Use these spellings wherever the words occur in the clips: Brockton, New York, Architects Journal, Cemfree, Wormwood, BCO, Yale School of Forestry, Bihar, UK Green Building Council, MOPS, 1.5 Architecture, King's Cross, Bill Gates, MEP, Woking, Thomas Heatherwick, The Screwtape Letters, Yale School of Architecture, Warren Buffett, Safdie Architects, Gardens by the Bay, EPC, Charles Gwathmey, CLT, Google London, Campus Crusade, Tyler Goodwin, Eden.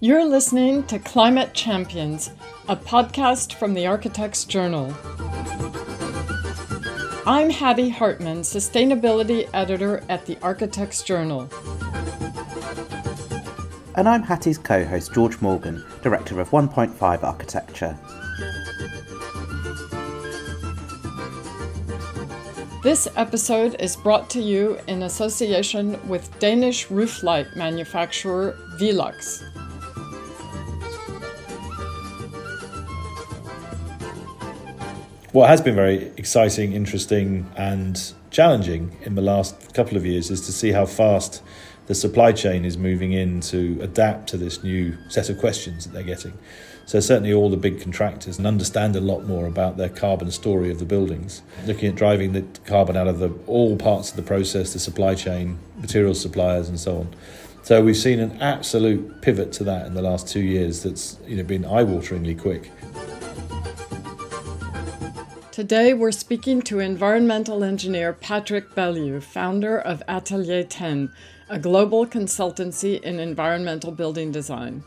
You're listening to Climate Champions, a podcast from the Architects Journal. I'm Hattie Hartman, Sustainability Editor at the Architects Journal. And I'm Hattie's co-host, George Morgan, Director of 1.5 Architecture. This episode is brought to you in association with Danish roof light manufacturer Velux. What has been very exciting, interesting and challenging in the last couple of years is to see how fast the supply chain is moving in to adapt to this new set of questions that they're getting. So certainly all the big contractors understand a lot more about their carbon story of the buildings, looking at driving the carbon out of all parts of the process, the supply chain, material suppliers and so on. So we've seen an absolute pivot to that in the last 2 years that's been eye-wateringly quick. Today we're speaking to environmental engineer Patrick Bellew, founder of Atelier Ten, a global consultancy in environmental building design.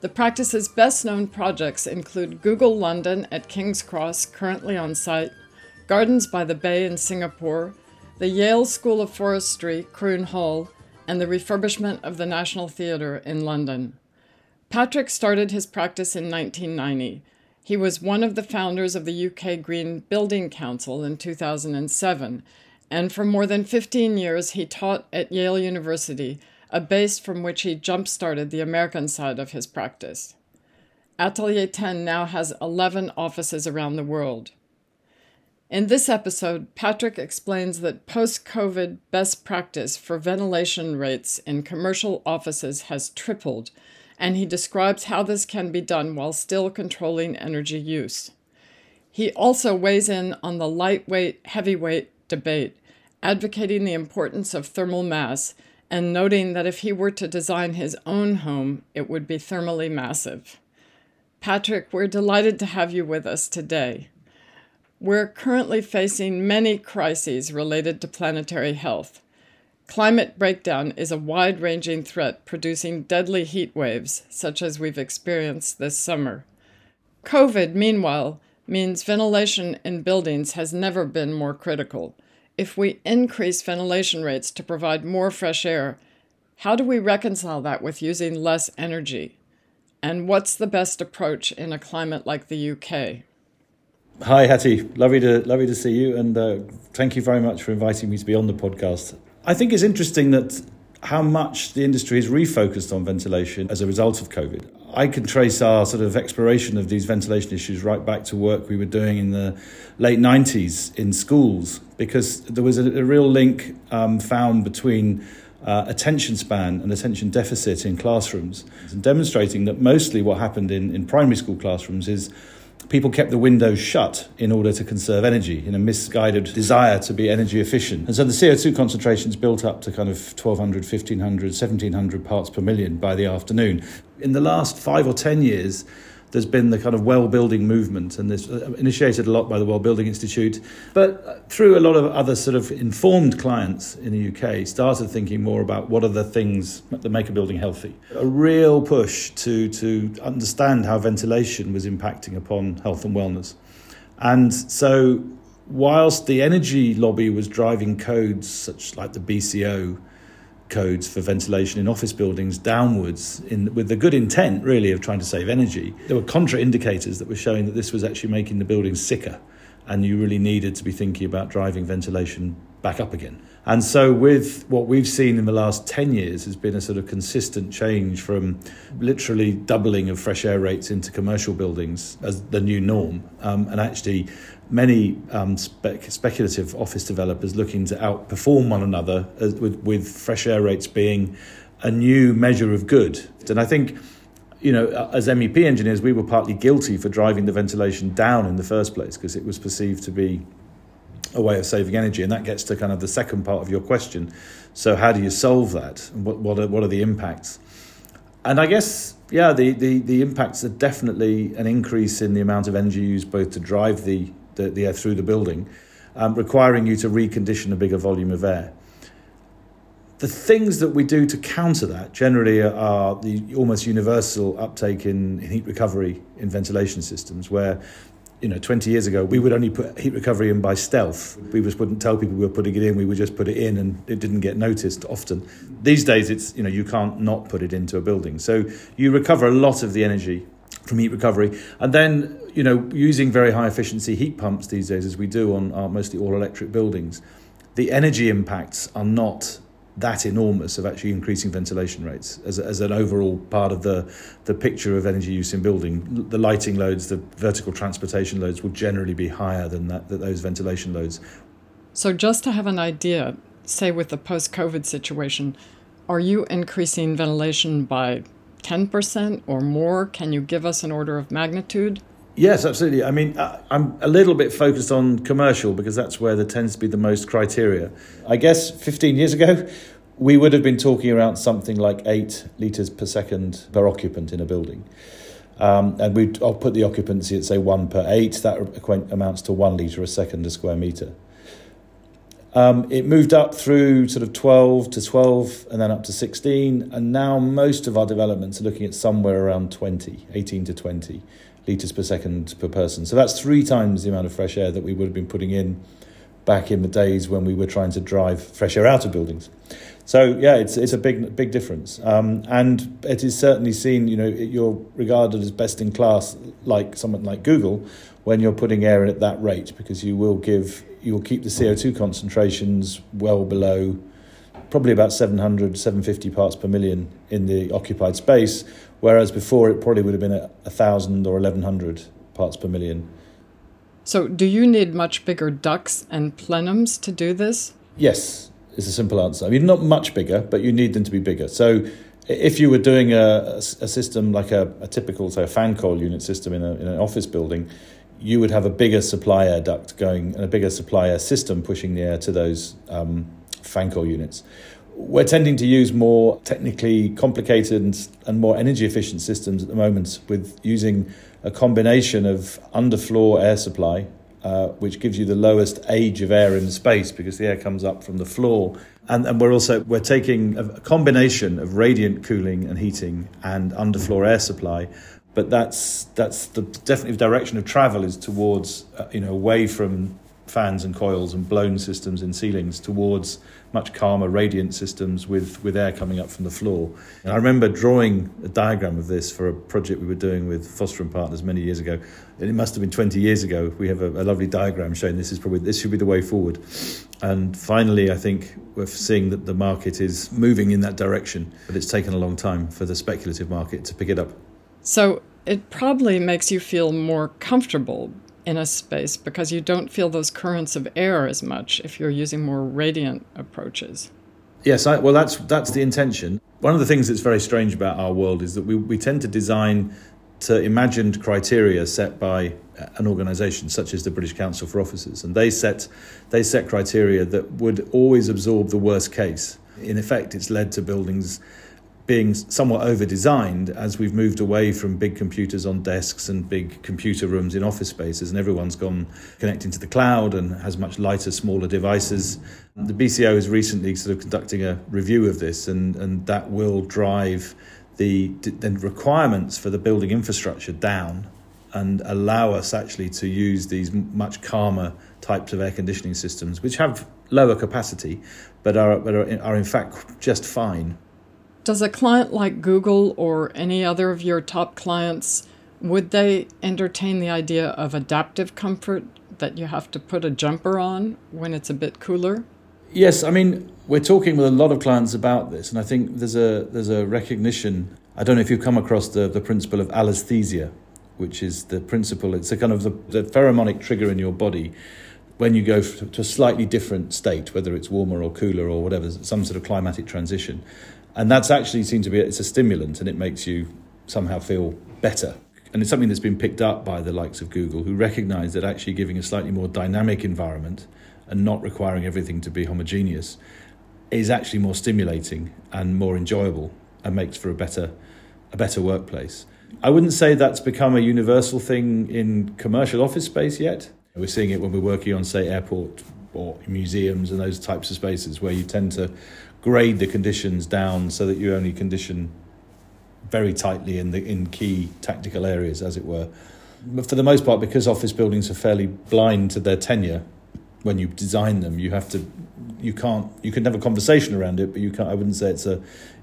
The practice's best-known projects include Google London at King's Cross, currently on site, Gardens by the Bay in Singapore, the Yale School of Forestry, Kroon Hall, and the refurbishment of the National Theatre in London. Patrick started his practice in 1990. He was one of the founders of the UK Green Building Council in 2007, and for more than 15 years he taught at Yale University, a base from which he jump-started the American side of his practice. Atelier 10 now has 11 offices around the world. In this episode, Patrick explains that post-COVID best practice for ventilation rates in commercial offices has tripled, and he describes how this can be done while still controlling energy use. He also weighs in on the lightweight, heavyweight debate, advocating the importance of thermal mass and noting that if he were to design his own home, it would be thermally massive. Patrick, we're delighted to have you with us today. We're currently facing many crises related to planetary health. Climate breakdown is a wide-ranging threat producing deadly heat waves, such as we've experienced this summer. COVID, meanwhile, means ventilation in buildings has never been more critical. If we increase ventilation rates to provide more fresh air, how do we reconcile that with using less energy? And what's the best approach in a climate like the UK? Hi, Hattie. Lovely to see you, and thank you very much for inviting me to be on the podcast. I think it's interesting that how much the industry is refocused on ventilation as a result of COVID. I can trace our sort of exploration of these ventilation issues right back to work we were doing in the late 90s in schools, because there was a real link found between attention span and attention deficit in classrooms, and demonstrating that mostly what happened in primary school classrooms is people kept the windows shut in order to conserve energy in a misguided desire to be energy efficient. And so the CO2 concentrations built up to kind of 1,200, 1,500, 1,700 parts per million by the afternoon. In the last 5 or 10 years, there's been the kind of well-building movement, and this initiated a lot by the Well-Building Institute. But through a lot of other sort of informed clients in the UK, started thinking more about what are the things that make a building healthy. A real push to understand how ventilation was impacting upon health and wellness. And so whilst the energy lobby was driving codes such like the BCO, codes for ventilation in office buildings downwards with the good intent, really, of trying to save energy, there were contraindicators that were showing that this was actually making the building sicker, and you really needed to be thinking about driving ventilation back up again. And so with what we've seen in the last 10 years has been a sort of consistent change from literally doubling of fresh air rates into commercial buildings as the new norm. And actually many speculative office developers looking to outperform one another as, with fresh air rates being a new measure of good. And I think, as MEP engineers, we were partly guilty for driving the ventilation down in the first place because it was perceived to be a way of saving energy. And that gets to kind of the second part of your question. So how do you solve that? And what are the impacts? And I guess, yeah, the impacts are definitely an increase in the amount of energy used both to drive the air through the building, requiring you to recondition a bigger volume of air. The things that we do to counter that generally are the almost universal uptake in heat recovery in ventilation systems, where, 20 years ago, we would only put heat recovery in by stealth. We just wouldn't tell people we were putting it in. We would just put it in and it didn't get noticed often. These days, it's, you can't not put it into a building. So you recover a lot of the energy from heat recovery. And then, using very high efficiency heat pumps these days, as we do on our mostly all electric buildings, the energy impacts are not that enormous of actually increasing ventilation rates as an overall part of the picture of energy use in building. The lighting loads, the vertical transportation loads will generally be higher than those ventilation loads. So just to have an idea, say with the post-COVID situation, are you increasing ventilation by 10% or more? Can you give us an order of magnitude? Yes, absolutely. I mean, I'm a little bit focused on commercial because that's where there tends to be the most criteria. I guess 15 years ago, we would have been talking around something like 8 litres per second per occupant in a building. And I'll put the occupancy at, say, 1 per 8. That amounts to 1 litre a second a square metre. It moved up through sort of 12 to 12 and then up to 16. And now most of our developments are looking at somewhere around 20, 18 to 20. Litres per second per person. So that's 3 times the amount of fresh air that we would have been putting in back in the days when we were trying to drive fresh air out of buildings. So, yeah, it's a big difference. And it is certainly seen, you're regarded as best in class, like someone like Google, when you're putting air in at that rate, because you will keep the CO2 concentrations well below probably about 700, 750 parts per million in the occupied space, whereas before it probably would have been 1,000 or 1,100 parts per million. So do you need much bigger ducts and plenums to do this? Yes, is a simple answer. I mean, not much bigger, but you need them to be bigger. So if you were doing a system like a typical, say, a fan coil unit system in an office building, you would have a bigger supply air duct going and a bigger supply air system pushing the air to those fan coil units. We're tending to use more technically complicated and more energy efficient systems at the moment, with using a combination of underfloor air supply, which gives you the lowest age of air in the space because the air comes up from the floor. And we're taking a combination of radiant cooling and heating and underfloor air supply. But that's the definite direction of travel is towards, away from fans and coils and blown systems in ceilings towards much calmer radiant systems with air coming up from the floor. And I remember drawing a diagram of this for a project we were doing with Foster and Partners many years ago, and it must have been 20 years ago. We have a lovely diagram showing this should be the way forward. And finally, I think we're seeing that the market is moving in that direction, but it's taken a long time for the speculative market to pick it up. So it probably makes you feel more comfortable in a space because you don't feel those currents of air as much if you're using more radiant approaches. Yes, well, that's the intention. One of the things that's very strange about our world is that we tend to design to imagined criteria set by an organisation such as the British Council for Offices, and they set criteria that would always absorb the worst case. In effect, it's led to buildings being somewhat over-designed as we've moved away from big computers on desks and big computer rooms in office spaces, and everyone's gone connecting to the cloud and has much lighter, smaller devices. The BCO is recently sort of conducting a review of this, and that will drive the requirements for the building infrastructure down and allow us actually to use these much calmer types of air conditioning systems, which have lower capacity but are in fact just fine. Does a client like Google or any other of your top clients, would they entertain the idea of adaptive comfort, that you have to put a jumper on when it's a bit cooler? Yes, I mean, we're talking with a lot of clients about this, and I think there's a recognition. I don't know if you've come across the principle of alesthesia, which is the principle, it's a kind of the pheromonic trigger in your body when you go to a slightly different state, whether it's warmer or cooler or whatever, some sort of climatic transition. And that's actually seemed to be, it's a stimulant, and it makes you somehow feel better. And it's something that's been picked up by the likes of Google, who recognise that actually giving a slightly more dynamic environment and not requiring everything to be homogeneous is actually more stimulating and more enjoyable and makes for a better workplace. I wouldn't say that's become a universal thing in commercial office space yet. We're seeing it when we're working on, say, airport or museums and those types of spaces where you tend to grade the conditions down so that you only condition very tightly in key tactical areas, as it were. But for the most part, because office buildings are fairly blind to their tenure, when you design them, you can have a conversation around it, but you can't. I wouldn't say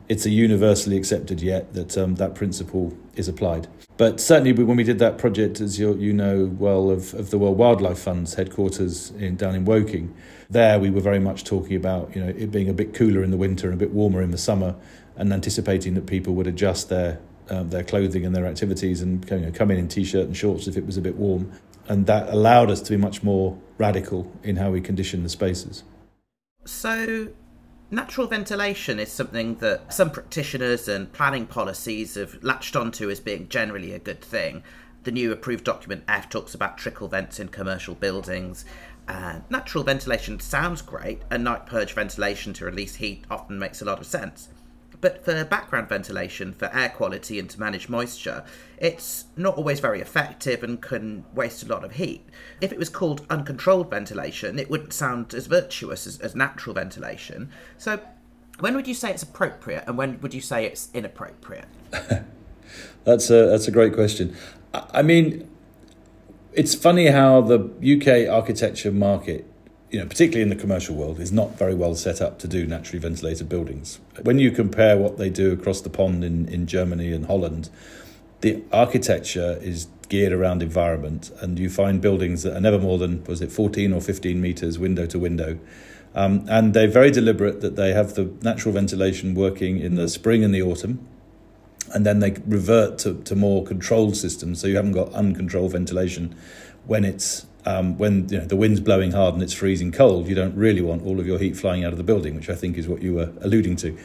it's a universally accepted yet that that principle is applied. But certainly when we did that project, as you know well, of the World Wildlife Fund's headquarters down in Woking, there we were very much talking about, you know, it being a bit cooler in the winter and a bit warmer in the summer, and anticipating that people would adjust their clothing and their activities and, you know, come in T-shirt and shorts if it was a bit warm. And that allowed us to be much more radical in how we condition the spaces. So natural ventilation is something that some practitioners and planning policies have latched onto as being generally a good thing. The new approved document F talks about trickle vents in commercial buildings. Natural ventilation sounds great, and night purge ventilation to release heat often makes a lot of sense. But for background ventilation, for air quality and to manage moisture, it's not always very effective and can waste a lot of heat. If it was called uncontrolled ventilation, it wouldn't sound as virtuous as natural ventilation. So when would you say it's appropriate and when would you say it's inappropriate? That's a great question. I mean, it's funny how the UK architecture market, you know, particularly in the commercial world, is not very well set up to do naturally ventilated buildings. When you compare what they do across the pond in Germany and Holland, the architecture is geared around environment, and you find buildings that are never more than, 14 or 15 metres window to window. And they're very deliberate that they have the natural ventilation working in the spring and the autumn, and then they revert to more controlled systems, so you haven't got uncontrolled ventilation when it's when, you know, the wind's blowing hard and it's freezing cold. You don't really want all of your heat flying out of the building, which I think is what you were alluding to.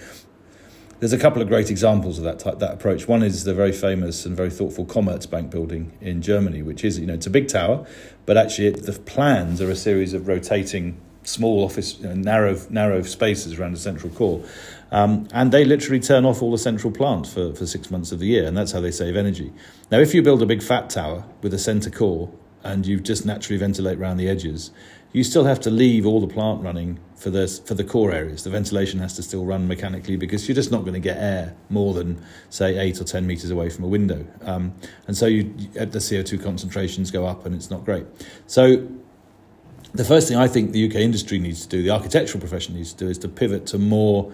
There's a couple of great examples of that approach. One is the very famous and very thoughtful Commerzbank building in Germany, which is, you know, it's a big tower, but actually the plans are a series of rotating small office, you know, narrow spaces around a central core. And they literally turn off all the central plant for 6 months of the year, and that's how they save energy. Now, if you build a big fat tower with a centre core, and you just naturally ventilate around the edges, you still have to leave all the plant running for the core areas. The ventilation has to still run mechanically because you're just not going to get air more than, say, 8 or 10 metres away from a window. And so the CO2 concentrations go up and it's not great. So the first thing I think the UK industry needs to do, the architectural profession needs to do, is to pivot to more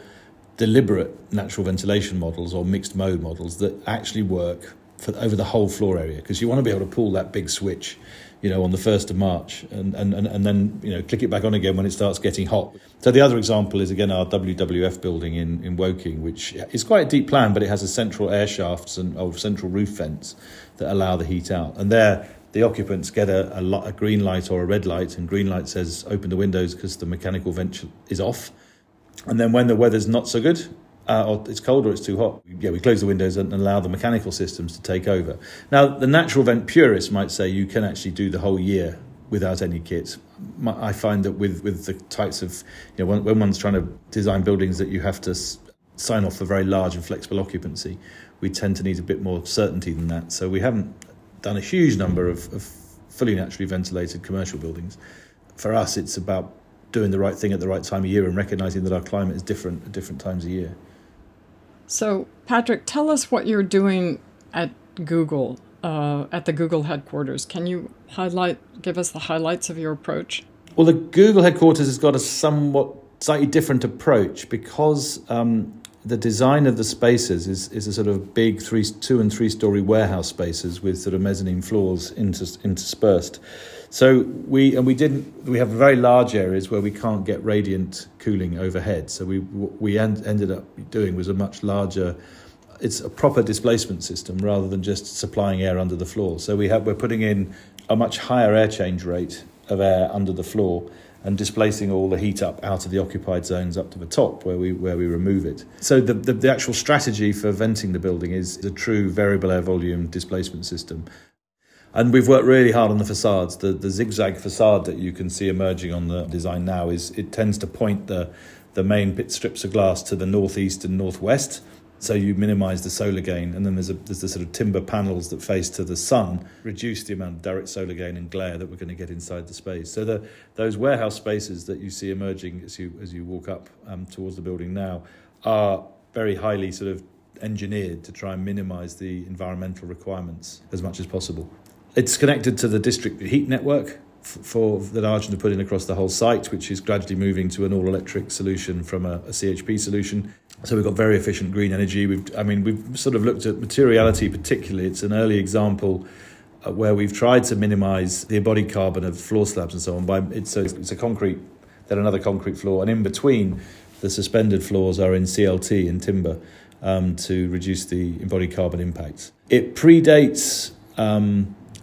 deliberate natural ventilation models or mixed mode models that actually work over the whole floor area, because you want to be able to pull that big switch, you know, on the 1st of March and then, you know, click it back on again when it starts getting hot. So the other example is, again, our WWF building in Woking, which is quite a deep plan, but it has a central air shafts and central roof vents that allow the heat out. And there the occupants get a green light or a red light, and green light says open the windows because the mechanical vent is off. And then when the weather's not so good, or it's cold or it's too hot, we close the windows and allow the mechanical systems to take over. Now, the natural vent purists might say you can actually do the whole year without any kit. I find that with the types of, you know, when one's trying to design buildings that you have to sign off for very large and flexible occupancy, we tend to need a bit more certainty than that. So we haven't done a huge number of fully naturally ventilated commercial buildings. For us, it's about doing the right thing at the right time of year and recognising that our climate is different at different times of year. So, Patrick, tell us what you're doing at Google, at the Google headquarters. Can you give us the highlights of your approach? Well, the Google headquarters has got a slightly different approach because the design of the spaces is a sort of big 2- and 3-storey warehouse spaces with sort of mezzanine floors interspersed. So we have very large areas where we can't get radiant cooling overhead. So ended up doing was a much larger. It's a proper displacement system rather than just supplying air under the floor. So we're putting in a much higher air change rate of air under the floor and displacing all the heat up out of the occupied zones up to the top where we remove it. So the actual strategy for venting the building is a true variable air volume displacement system. And we've worked really hard on the facades. The zigzag facade that you can see emerging on the design now is it tends to point the main pit strips of glass to the northeast and northwest, so you minimise the solar gain. And then there's the sort of timber panels that face to the sun, reduce the amount of direct solar gain and glare that we're going to get inside the space. So those warehouse spaces that you see emerging as you walk up towards the building now are very highly sort of engineered to try and minimise the environmental requirements as much as possible. It's connected to the district heat network for that Argent have put in across the whole site, which is gradually moving to an all-electric solution from a CHP solution. So we've got very efficient green energy. We've sort of looked at materiality particularly. It's an early example where we've tried to minimise the embodied carbon of floor slabs and so on. It's a concrete, then another concrete floor, and in between the suspended floors are in CLT and timber to reduce the embodied carbon impact. It predates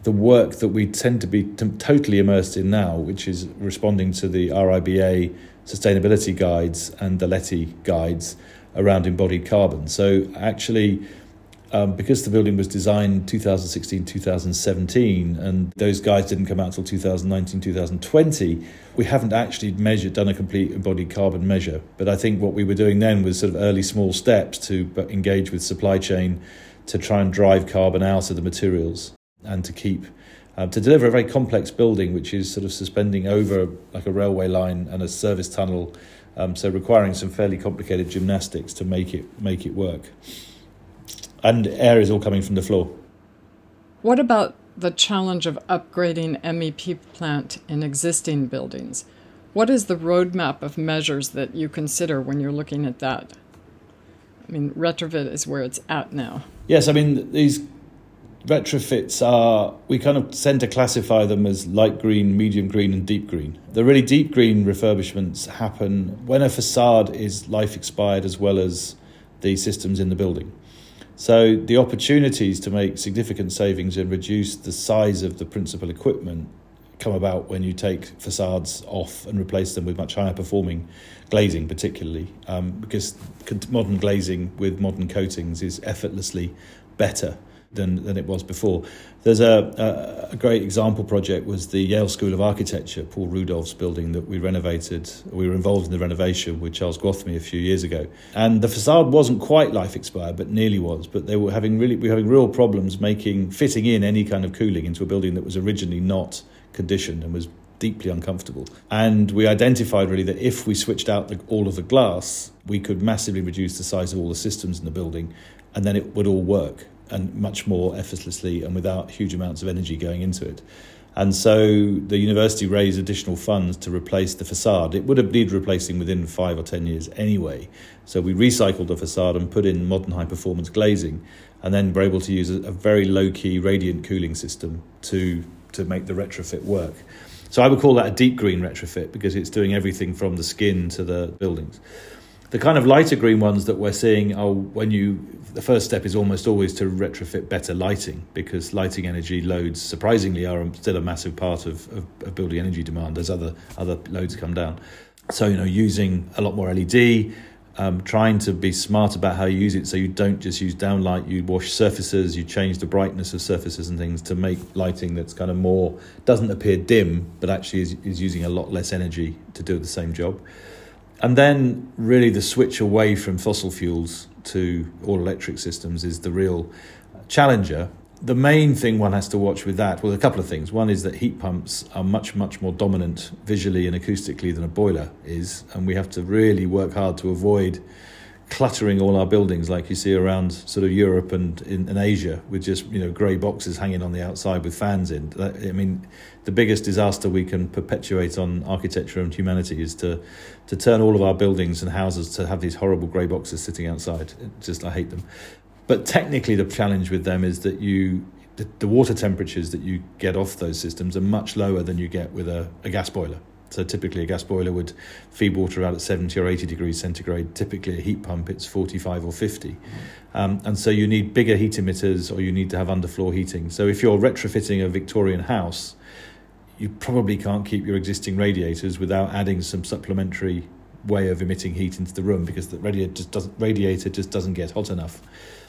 the work that we tend to be totally immersed in now, which is responding to the RIBA sustainability guides and the LETI guides around embodied carbon. So actually, because the building was designed 2016, 2017, and those guides didn't come out until 2019, 2020, we haven't actually done a complete embodied carbon measure. But I think what we were doing then was sort of early small steps to engage with supply chain to try and drive carbon out of the materials, and to deliver a very complex building, which is sort of suspending over like a railway line and a service tunnel, so requiring some fairly complicated gymnastics to make it work. And air is all coming from the floor. What about the challenge of upgrading MEP plant in existing buildings? What is the roadmap of measures that you consider when you're looking at that? I mean, retrofit is where it's at now. Yes, I mean, these retrofits are, we kind of tend to classify them as light green, medium green and deep green. The really deep green refurbishments happen when a facade is life expired as well as the systems in the building. So the opportunities to make significant savings and reduce the size of the principal equipment come about when you take facades off and replace them with much higher performing glazing, particularly, because modern glazing with modern coatings is effortlessly better than it was before. There's a great example project was the Yale School of Architecture, Paul Rudolph's building that we renovated. We were involved in the renovation with Charles Gwathmey a few years ago. And the facade wasn't quite life expired, but nearly was. But we were having real problems fitting in any kind of cooling into a building that was originally not conditioned and was deeply uncomfortable. And we identified really that if we switched out all of the glass, we could massively reduce the size of all the systems in the building, and then it would all work, and much more effortlessly and without huge amounts of energy going into it. And so the university raised additional funds to replace the facade. It would have needed replacing within 5 or 10 years anyway. So we recycled the facade and put in modern high-performance glazing, and then were able to use a very low-key radiant cooling system to make the retrofit work. So I would call that a deep green retrofit because it's doing everything from the skin to the buildings. The kind of lighter green ones that we're seeing are the first step is almost always to retrofit better lighting, because lighting energy loads, surprisingly, are still a massive part of building energy demand as other loads come down. So, using a lot more LED, trying to be smart about how you use it so you don't just use downlight, you wash surfaces, you change the brightness of surfaces and things to make lighting that's kind of more, doesn't appear dim, but actually is using a lot less energy to do the same job. And then really the switch away from fossil fuels to all electric systems is the real challenger. The main thing one has to watch with that, well, a couple of things. One is that heat pumps are much, much more dominant visually and acoustically than a boiler is. And we have to really work hard to avoid cluttering all our buildings like you see around sort of Europe and in Asia with just, grey boxes hanging on the outside with fans in. The biggest disaster we can perpetuate on architecture and humanity is to turn all of our buildings and houses to have these horrible grey boxes sitting outside. I hate them. But technically the challenge with them is that the water temperatures that you get off those systems are much lower than you get with a gas boiler. So typically a gas boiler would feed water out at 70 or 80 degrees centigrade. Typically a heat pump, it's 45 or 50. And so you need bigger heat emitters, or you need to have underfloor heating. So if you're retrofitting a Victorian house, you probably can't keep your existing radiators without adding some supplementary way of emitting heat into the room because the radiator just doesn't get hot enough.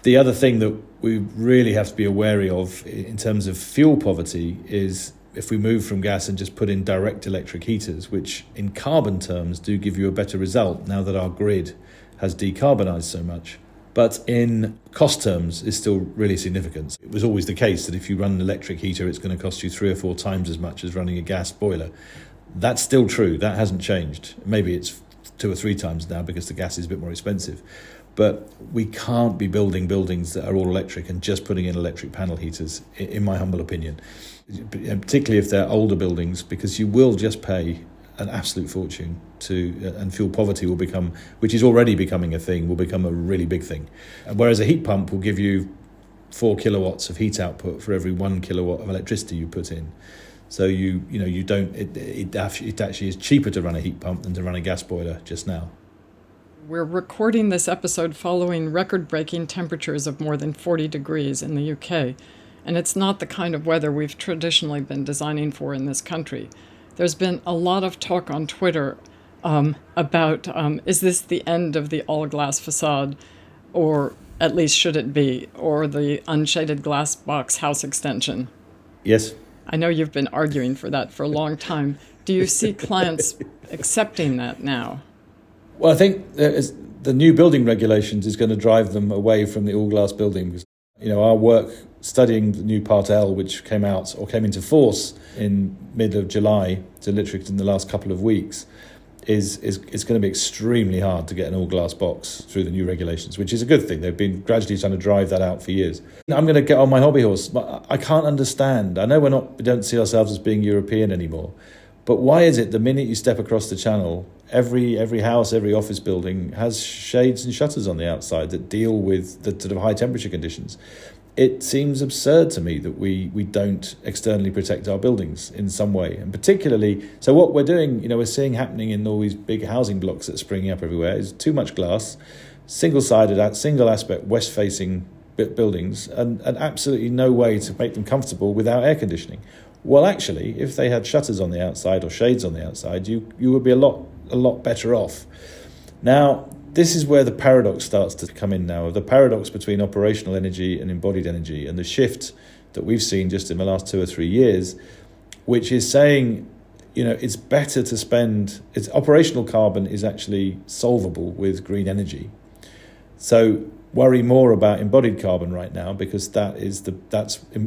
The other thing that we really have to be wary of in terms of fuel poverty is if we move from gas and just put in direct electric heaters, which in carbon terms do give you a better result now that our grid has decarbonised so much, but in cost terms is still really significant. It was always the case that if you run an electric heater, it's going to cost you 3 or 4 times as much as running a gas boiler. That's still true. That hasn't changed. Maybe it's 2 or 3 times now because the gas is a bit more expensive. But we can't be building buildings that are all electric and just putting in electric panel heaters, in my humble opinion, particularly if they're older buildings, because you will just pay an absolute fortune to, and fuel poverty will become, which is already becoming a thing, will become a really big thing. Whereas a heat pump will give you 4 kilowatts of heat output for every 1 kilowatt of electricity you put in. So it actually is cheaper to run a heat pump than to run a gas boiler just now. We're recording this episode following record-breaking temperatures of more than 40 degrees in the UK, and it's not the kind of weather we've traditionally been designing for in this country. There's been a lot of talk on Twitter about is this the end of the all-glass facade, or at least should it be, or the unshaded glass box house extension? Yes. I know you've been arguing for that for a long time. Do you see clients accepting that now? Well, I think the new building regulations is going to drive them away from the all-glass buildings. You know, our work studying the new Part L, which came into force in mid of July, so literally in the last couple of weeks, is going to be extremely hard to get an all-glass box through the new regulations, which is a good thing. They've been gradually trying to drive that out for years. I'm going to get on my hobby horse. I can't understand. I know we don't see ourselves as being European anymore, but why is it the minute you step across the channel, every house, every office building has shades and shutters on the outside that deal with the sort of high temperature conditions? It seems absurd to me that we don't externally protect our buildings in some way. And particularly, so what we're doing, we're seeing happening in all these big housing blocks that's springing up everywhere is too much glass, single-sided, single-aspect, west-facing buildings, and absolutely no way to make them comfortable without air conditioning. Well, actually, if they had shutters on the outside or shades on the outside, you would be a lot better off. Now, this is where the paradox starts to come in now, the paradox between operational energy and embodied energy, and the shift that we've seen just in the last 2 or 3 years, which is saying, it's better to spend, it's operational carbon is actually solvable with green energy. So worry more about embodied carbon right now, because that's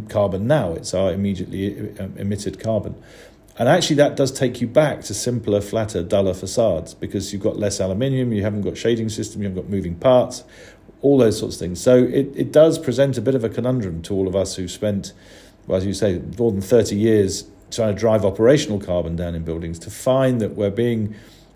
carbon now, it's our immediately emitted carbon. And actually that does take you back to simpler, flatter, duller facades, because you've got less aluminium, you haven't got shading system, you haven't got moving parts, all those sorts of things. So it does present a bit of a conundrum to all of us who've spent, well, as you say, more than 30 years trying to drive operational carbon down in buildings, to find that we're being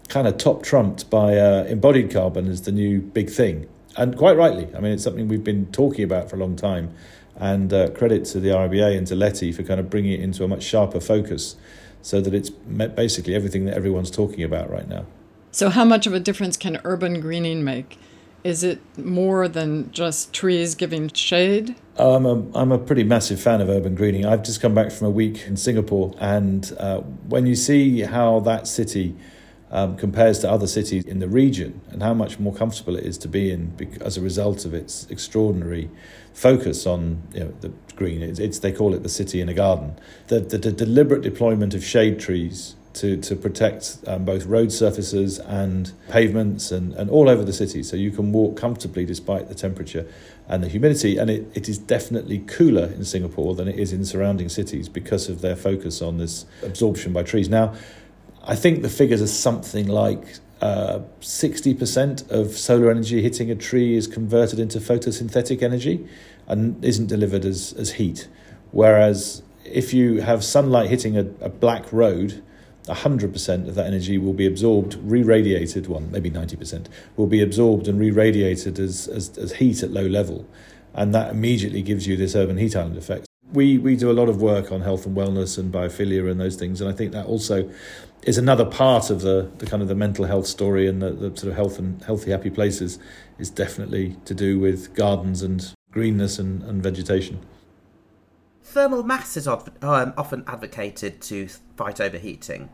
kind of top-trumped by embodied carbon as the new big thing. And quite rightly. I mean, it's something we've been talking about for a long time, and credit to the RIBA and to LETI for kind of bringing it into a much sharper focus, so that it's basically everything that everyone's talking about right now. So how much of a difference can urban greening make? Is it more than just trees giving shade? I'm a pretty massive fan of urban greening. I've just come back from a week in Singapore, and when you see how that city compares to other cities in the region, and how much more comfortable it is to be in as a result of its extraordinary focus on the green. They call it the city in a garden. The deliberate deployment of shade trees to protect both road surfaces and pavements and all over the city, so you can walk comfortably despite the temperature and the humidity. And it is definitely cooler in Singapore than it is in surrounding cities because of their focus on this absorption by trees. Now, I think the figures are something like 60% of solar energy hitting a tree is converted into photosynthetic energy and isn't delivered as heat. Whereas if you have sunlight hitting a black road, 100% of that energy will be absorbed, re-radiated, well, maybe 90%, will be absorbed and re-radiated as heat at low level. And that immediately gives you this urban heat island effect. We do a lot of work on health and wellness and biophilia and those things, and I think that also is another part of the kind of the mental health story, and the sort of health and healthy, happy places is definitely to do with gardens and greenness and vegetation. Thermal mass is often advocated to fight overheating.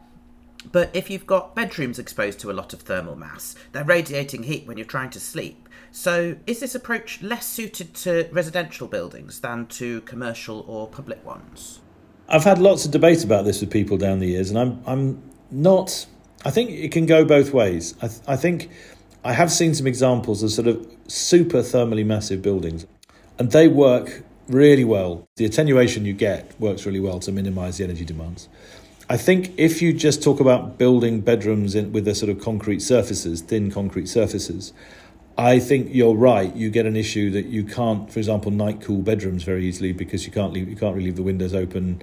But if you've got bedrooms exposed to a lot of thermal mass, they're radiating heat when you're trying to sleep. So is this approach less suited to residential buildings than to commercial or public ones? I've had lots of debate about this with people down the years, and I'm not... I think it can go both ways. I think I have seen some examples of sort of super thermally massive buildings, and they work really well. The attenuation you get works really well to minimise the energy demands. I think if you just talk about building bedrooms with their sort of concrete surfaces, thin concrete surfaces, I think you're right. You get an issue that you can't, for example, night cool bedrooms very easily because you can't really leave the windows open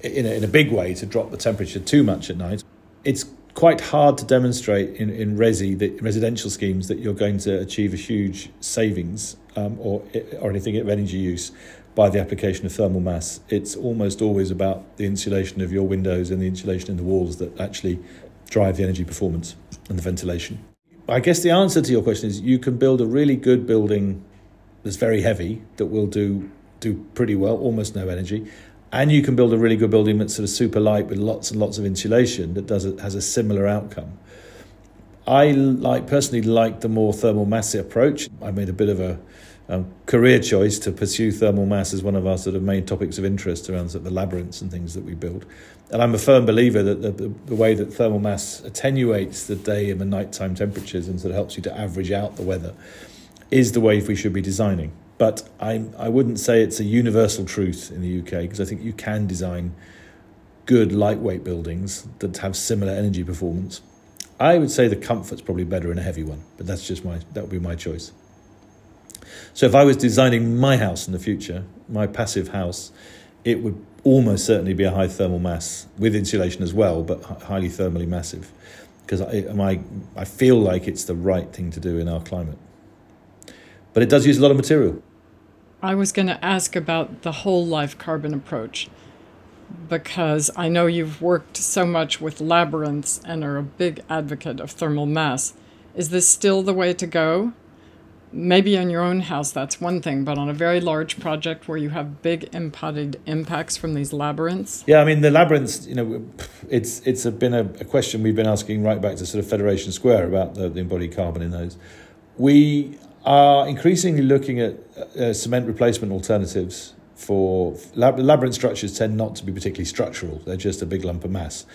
in a big way to drop the temperature too much at night. It's quite hard to demonstrate in residential schemes that you're going to achieve a huge savings or anything of energy use by the application of thermal mass. It's almost always about the insulation of your windows and the insulation in the walls that actually drive the energy performance and the ventilation. I guess the answer to your question is you can build a really good building that's very heavy, that will do pretty well, almost no energy, and you can build a really good building that's sort of super light with lots and lots of insulation that has a similar outcome. I personally like the more thermal mass approach. I made a bit of a career choice to pursue thermal mass as one of our sort of main topics of interest around sort of the labyrinths and things that we build. And I'm a firm believer that the way that thermal mass attenuates the day and the nighttime temperatures and sort of helps you to average out the weather is the way we should be designing. But I wouldn't say it's a universal truth in the UK, because I think you can design good lightweight buildings that have similar energy performance. I would say the comfort's probably better in a heavy one, but that's just that would be my choice. So if I was designing my house in the future, my passive house, it would almost certainly be a high thermal mass with insulation as well, but highly thermally massive, because I feel like it's the right thing to do in our climate. But it does use a lot of material. I was going to ask about the whole life carbon approach, because I know you've worked so much with labyrinths and are a big advocate of thermal mass. Is this still the way to go? Maybe in your own house, that's one thing, but on a very large project where you have big embodied impacts from these labyrinths? Yeah, I mean, the labyrinths, you know, it's been a question we've been asking right back to sort of Federation Square about the embodied carbon in those. We are increasingly looking at cement replacement alternatives for labyrinth structures. Tend not to be particularly structural. They're just a big lump of mass.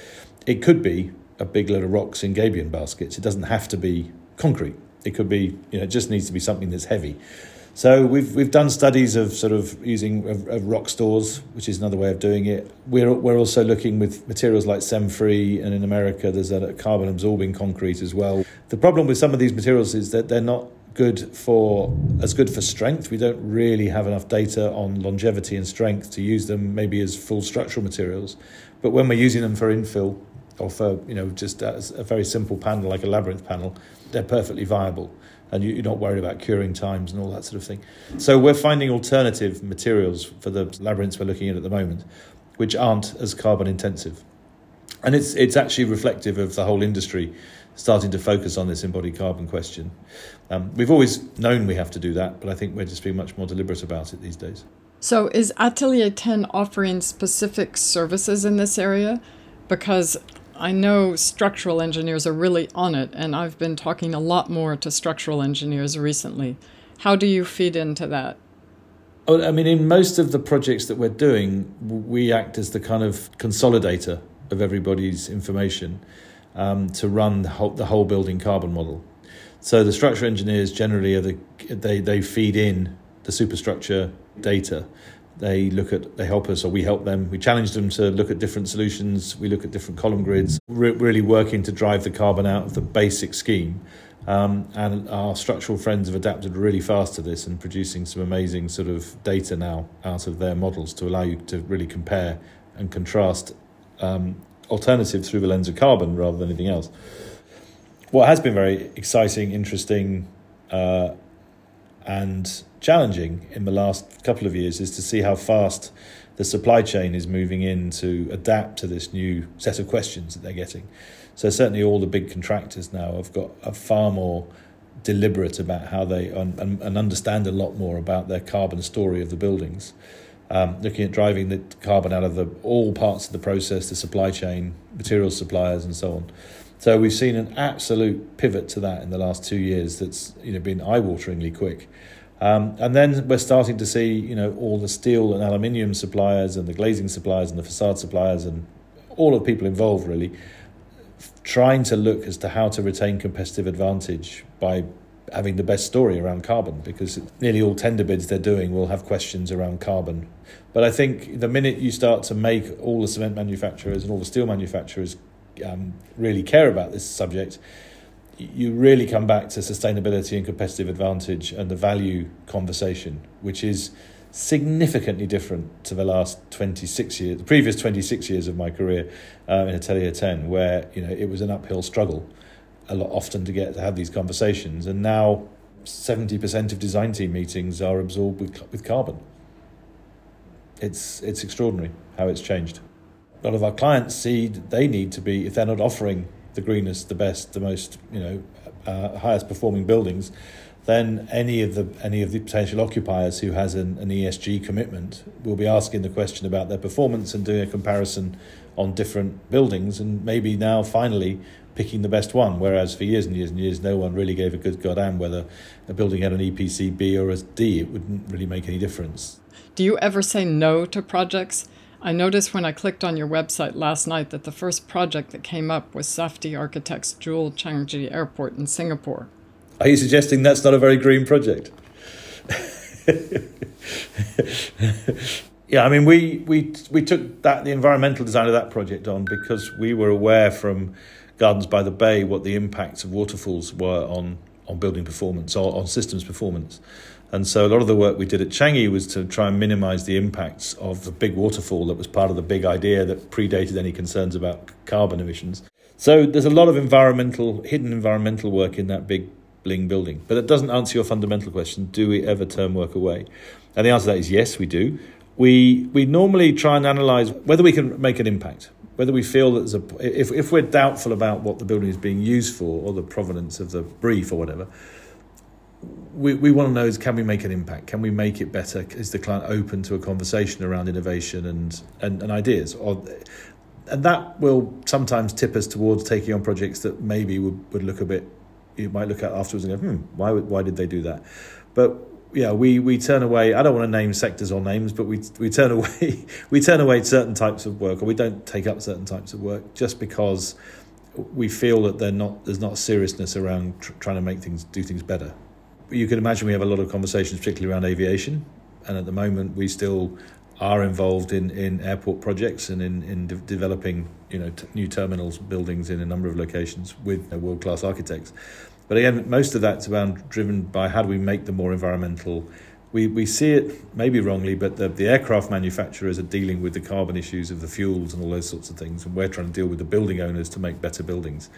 It could be a big load of rocks in gabion baskets. It doesn't have to be concrete. It could be, you know, it just needs to be something that's heavy. So we've done studies of sort of using of rock stores, which is another way of doing it. We're also looking with materials like Cemfree, and in America there's a carbon absorbing concrete as well. The problem with some of these materials is that they're not good for strength. We don't really have enough data on longevity and strength to use them maybe as full structural materials. But when we're using them for infill, or for, you know, just a very simple panel like a labyrinth panel, they're perfectly viable, and you're not worried about curing times and all that sort of thing. So we're finding alternative materials for the labyrinths we're looking at the moment, which aren't as carbon intensive. And it's actually reflective of the whole industry starting to focus on this embodied carbon question. We've always known we have to do that, but I think we're just being much more deliberate about it these days. So is Atelier 10 offering specific services in this area? Because I know structural engineers are really on it, and I've been talking a lot more to structural engineers recently. How do you feed into that? I mean, in most of the projects that we're doing, we act as the kind of consolidator of everybody's information to run the whole building carbon model. So the structural engineers generally are they feed in the superstructure data. They help us, or we help them. We challenge them to look at different solutions. We look at different column grids. We're really working to drive the carbon out of the basic scheme. And our structural friends have adapted really fast to this and producing some amazing sort of data now out of their models to allow you to really compare and contrast alternatives through the lens of carbon rather than anything else. What has been very exciting, interesting, and challenging in the last couple of years is to see how fast the supply chain is moving in to adapt to this new set of questions that they're getting. So certainly all the big contractors now are far more deliberate about how they and understand a lot more about their carbon story of the buildings. looking at driving the carbon out of all parts of the process, the supply chain, material suppliers and so on. So we've seen an absolute pivot to that in the last 2 years that's been eye-wateringly quick. And then we're starting to see all the steel and aluminium suppliers and the glazing suppliers and the facade suppliers and all of the people involved really trying to look as to how to retain competitive advantage by having the best story around carbon, because nearly all tender bids they're doing will have questions around carbon. But I think the minute you start to make all the cement manufacturers and all the steel manufacturers really care about this subject, you really come back to sustainability and competitive advantage and the value conversation, which is significantly different to the last 26 years, the previous 26 years of my career in Atelier 10, where it was an uphill struggle a lot often to get to have these conversations. And now 70% of design team meetings are absorbed with carbon. It's extraordinary how it's changed. A lot of our clients see that they need to be, if they're not offering the greenest, the best, the most, highest performing buildings, then any of the potential occupiers who has an ESG commitment will be asking the question about their performance and doing a comparison on different buildings, and maybe now finally picking the best one, whereas for years and years and years no one really gave a good goddamn whether a building had an EPC B or a D. It wouldn't really make any difference. Do you ever say no to projects? I noticed when I clicked on your website last night that the first project that came up was Safdie Architects' Jewel Changi Airport in Singapore. Are you suggesting that's not a very green project? Yeah, I mean, we took the environmental design of that project on because we were aware from Gardens by the Bay what the impacts of waterfalls were on building performance, or on systems performance. And so a lot of the work we did at Changi was to try and minimise the impacts of the big waterfall that was part of the big idea that predated any concerns about carbon emissions. So there's a lot of hidden environmental work in that big bling building. But that doesn't answer your fundamental question, do we ever turn work away? And the answer to that is yes, we do. We normally try and analyse whether we can make an impact, whether we feel that if we're doubtful about what the building is being used for or the provenance of the brief or whatever, we want to know is, can we make an impact? Can we make it better? Is the client open to a conversation around innovation and ideas? And that will sometimes tip us towards taking on projects that maybe would look a bit, you might look at afterwards and go, why did they do that? But yeah, we turn away. I don't want to name sectors or names, but we turn away certain types of work, or we don't take up certain types of work just because we feel that there's not seriousness around trying to do things better. You can imagine we have a lot of conversations, particularly around aviation. And at the moment, we still are involved in airport projects and in developing new terminals, buildings in a number of locations with world-class architects. But again, most of that's driven by how do we make them more environmental. We see it, maybe wrongly, but the aircraft manufacturers are dealing with the carbon issues of the fuels and all those sorts of things. And we're trying to deal with the building owners to make better buildings.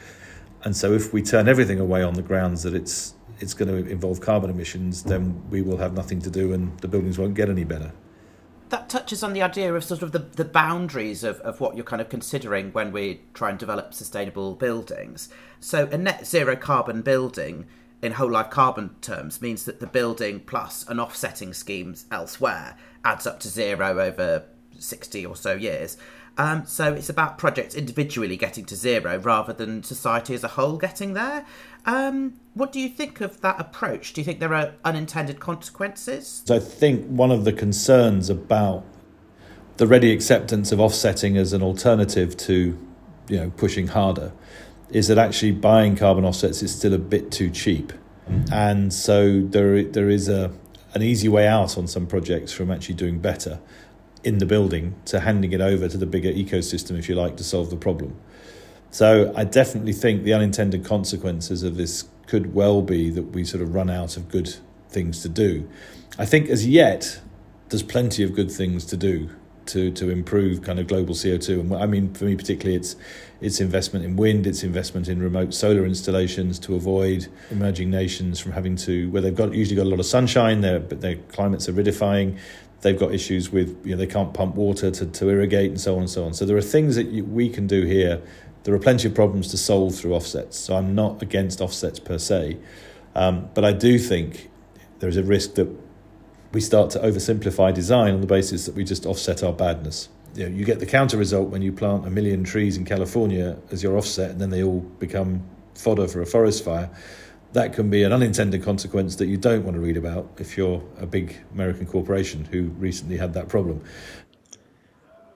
And so if we turn everything away on the grounds that it's going to involve carbon emissions, then we will have nothing to do and the buildings won't get any better. That touches on the idea of sort of the boundaries of what you're kind of considering when we try and develop sustainable buildings. So a net zero carbon building in whole life carbon terms means that the building plus an offsetting scheme elsewhere adds up to zero over 60 or so years. So it's about projects individually getting to zero rather than society as a whole getting there. What do you think of that approach? Do you think there are unintended consequences? I think one of the concerns about the ready acceptance of offsetting as an alternative to pushing harder is that actually buying carbon offsets is still a bit too cheap. Mm-hmm. And so there is an easy way out on some projects from actually doing better in the building to handing it over to the bigger ecosystem, if you like, to solve the problem. So I definitely think the unintended consequences of this could well be that we sort of run out of good things to do. I think as yet, there's plenty of good things to do to improve kind of global CO2. And I mean, for me particularly, it's investment in wind, it's investment in remote solar installations to avoid emerging nations from having to, where they've usually got a lot of sunshine, but their climates aridifying. They've got issues with, they can't pump water to irrigate and so on and so on. So there are things that we can do here. There are plenty of problems to solve through offsets. So I'm not against offsets per se. But I do think there is a risk that we start to oversimplify design on the basis that we just offset our badness. You know, you get the counter result when you plant 1 million trees in California as your offset, and then they all become fodder for a forest fire. That can be an unintended consequence that you don't want to read about if you're a big American corporation who recently had that problem.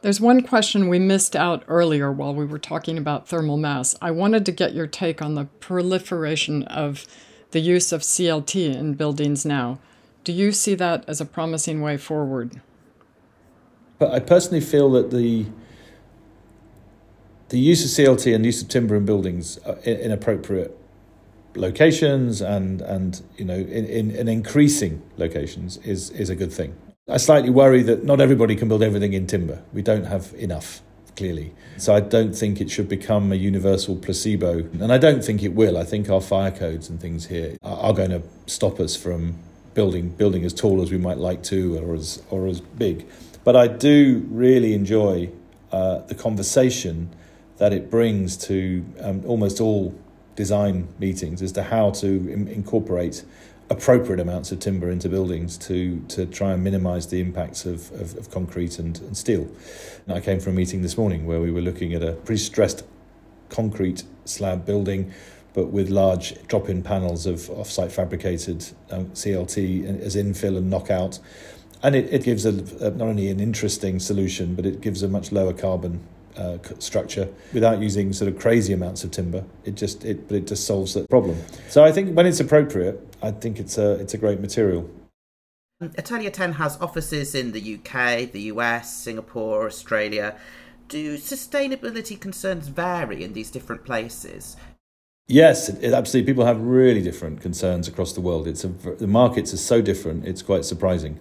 There's one question we missed out earlier while we were talking about thermal mass. I wanted to get your take on the proliferation of the use of CLT in buildings now. Do you see that as a promising way forward? But I personally feel that the use of CLT and use of timber in buildings are inappropriate locations and you know in increasing locations is a good thing. I slightly worry that not everybody can build everything in timber. We don't have enough, clearly. So I don't think it should become a universal placebo. And I don't think it will. I think our fire codes and things here are going to stop us from building as tall as we might like to or as big. But I do really enjoy the conversation that it brings to almost all design meetings as to how to incorporate appropriate amounts of timber into buildings to try and minimise the impacts of concrete and steel. And I came from a meeting this morning where we were looking at a pretty stressed concrete slab building, but with large drop-in panels of off-site fabricated CLT as infill and knockout. And it gives not only an interesting solution, but it gives a much lower carbon structure without using sort of crazy amounts of timber. It just solves that problem. So I think when it's appropriate, I think it's a great material. Atelier Ten has offices in the UK, the US, Singapore, Australia. Do sustainability concerns vary in these different places? Yes, it absolutely. People have really different concerns across the world. The markets are so different, it's quite surprising.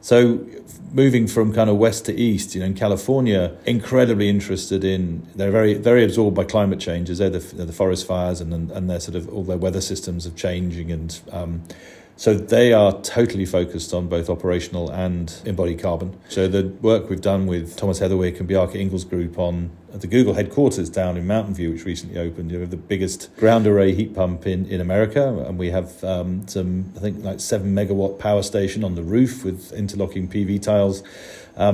So moving from kind of west to east, in California, incredibly interested in, they're very, very absorbed by climate change, as they're the forest fires and their sort of all their weather systems are changing. And so they are totally focused on both operational and embodied carbon. So the work we've done with Thomas Heatherwick and Bjarke Ingels Group on at the Google headquarters down in Mountain View, which recently opened, the biggest ground array heat pump in America. And we have some 7 megawatt power station on the roof with interlocking PV tiles.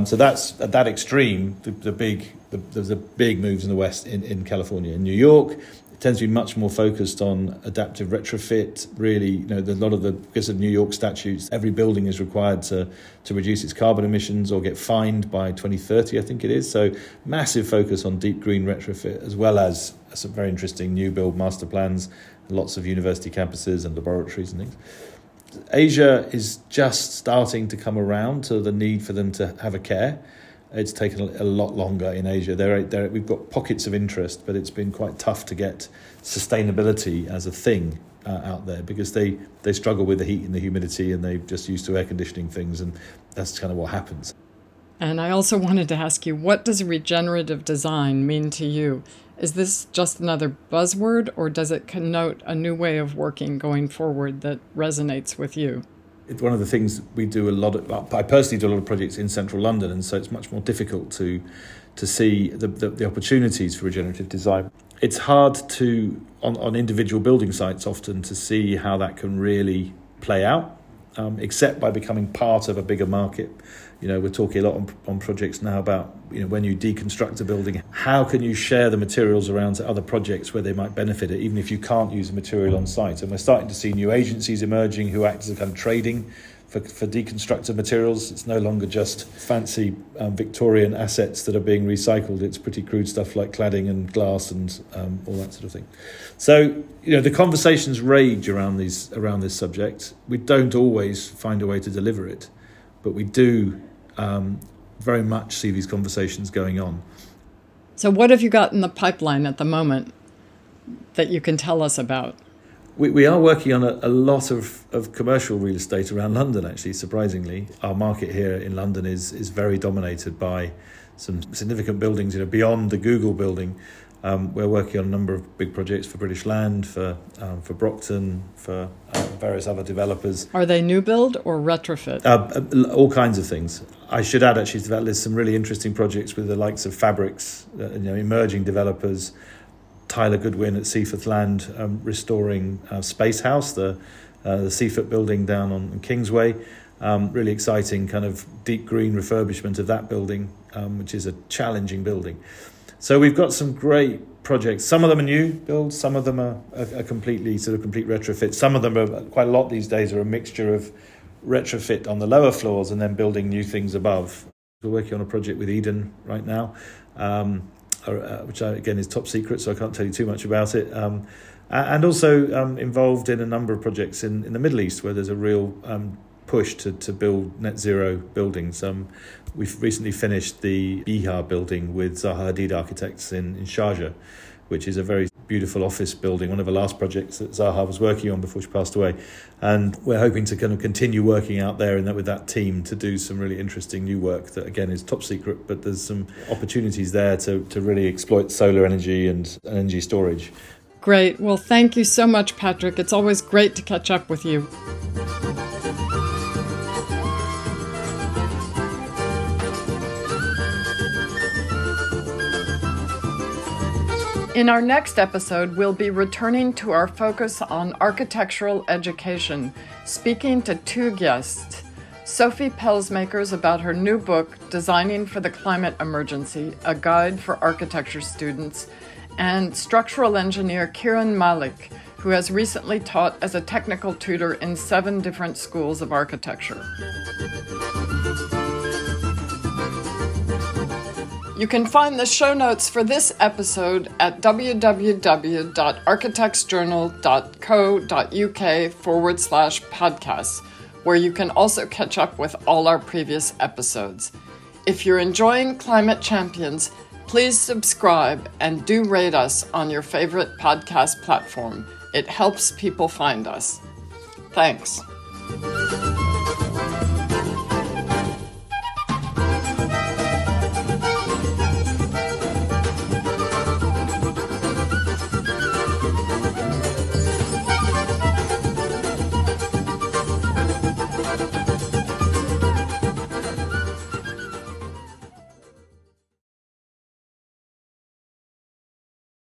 So that's at that extreme, there's big moves in the West in California. In New York, it tends to be much more focused on adaptive retrofit. Really, because of New York statutes, every building is required to reduce its carbon emissions or get fined by 2030, I think it is. So massive focus on deep green retrofit, as well as some very interesting new build master plans, lots of university campuses and laboratories and things. Asia is just starting to come around to the need for them to have a care. It's taken a lot longer in Asia. We've got pockets of interest, but it's been quite tough to get sustainability as a thing out there because they struggle with the heat and the humidity, and they're just used to air conditioning things, and that's kind of what happens. And I also wanted to ask you, what does regenerative design mean to you? Is this just another buzzword, or does it connote a new way of working going forward that resonates with you? It's one of the things we do I personally do a lot of projects in central London, and so it's much more difficult to see the opportunities for regenerative design. It's hard on individual building sites often to see how that can really play out, except by becoming part of a bigger market. We're talking a lot on projects now about, when you deconstruct a building, how can you share the materials around to other projects where they might benefit it, even if you can't use the material on site. And we're starting to see new agencies emerging who act as a kind of trading for deconstructed materials. It's no longer just fancy Victorian assets that are being recycled. It's pretty crude stuff like cladding and glass and all that sort of thing. So, the conversations rage around this subject. We don't always find a way to deliver it, but we do very much see these conversations going on. So what have you got in the pipeline at the moment that you can tell us about? We are working on a lot of commercial real estate around London, actually, surprisingly. Our market here in London is very dominated by some significant buildings, beyond the Google building. We're working on a number of big projects for British Land, for Brockton, for various other developers. Are they new build or retrofit? All kinds of things. I should add, actually, to that list some really interesting projects with the likes of Fabrics, emerging developers. Tyler Goodwin at Seaforth Land, restoring Space House, the Seaforth building down on Kingsway. Really exciting kind of deep green refurbishment of that building, which is a challenging building. So we've got some great projects. Some of them are new builds, some of them are completely sort of complete retrofit. Some of them are quite a lot these days are a mixture of retrofit on the lower floors and then building new things above. We're working on a project with Eden right now, which again is top secret, so I can't tell you too much about it. And also involved in a number of projects in the Middle East where there's a real push to build net zero buildings. We've recently finished the Bihar building with Zaha Hadid Architects in Sharjah, which is a very beautiful office building, one of the last projects that Zaha was working on before she passed away. And we're hoping to kind of continue working out there and that with that team to do some really interesting new work that, again, is top secret, but there's some opportunities there to really exploit solar energy and energy storage. Great. Well, thank you so much, Patrick. It's always great to catch up with you. In our next episode, we'll be returning to our focus on architectural education, speaking to two guests, Sophie Pelsmakers about her new book, Designing for the Climate Emergency, A Guide for Architecture Students, and structural engineer Kiran Malik, who has recently taught as a technical tutor in 7 different schools of architecture. You can find the show notes for this episode at www.architectsjournal.co.uk/podcasts, where you can also catch up with all our previous episodes. If you're enjoying Climate Champions, please subscribe and do rate us on your favorite podcast platform. It helps people find us. Thanks.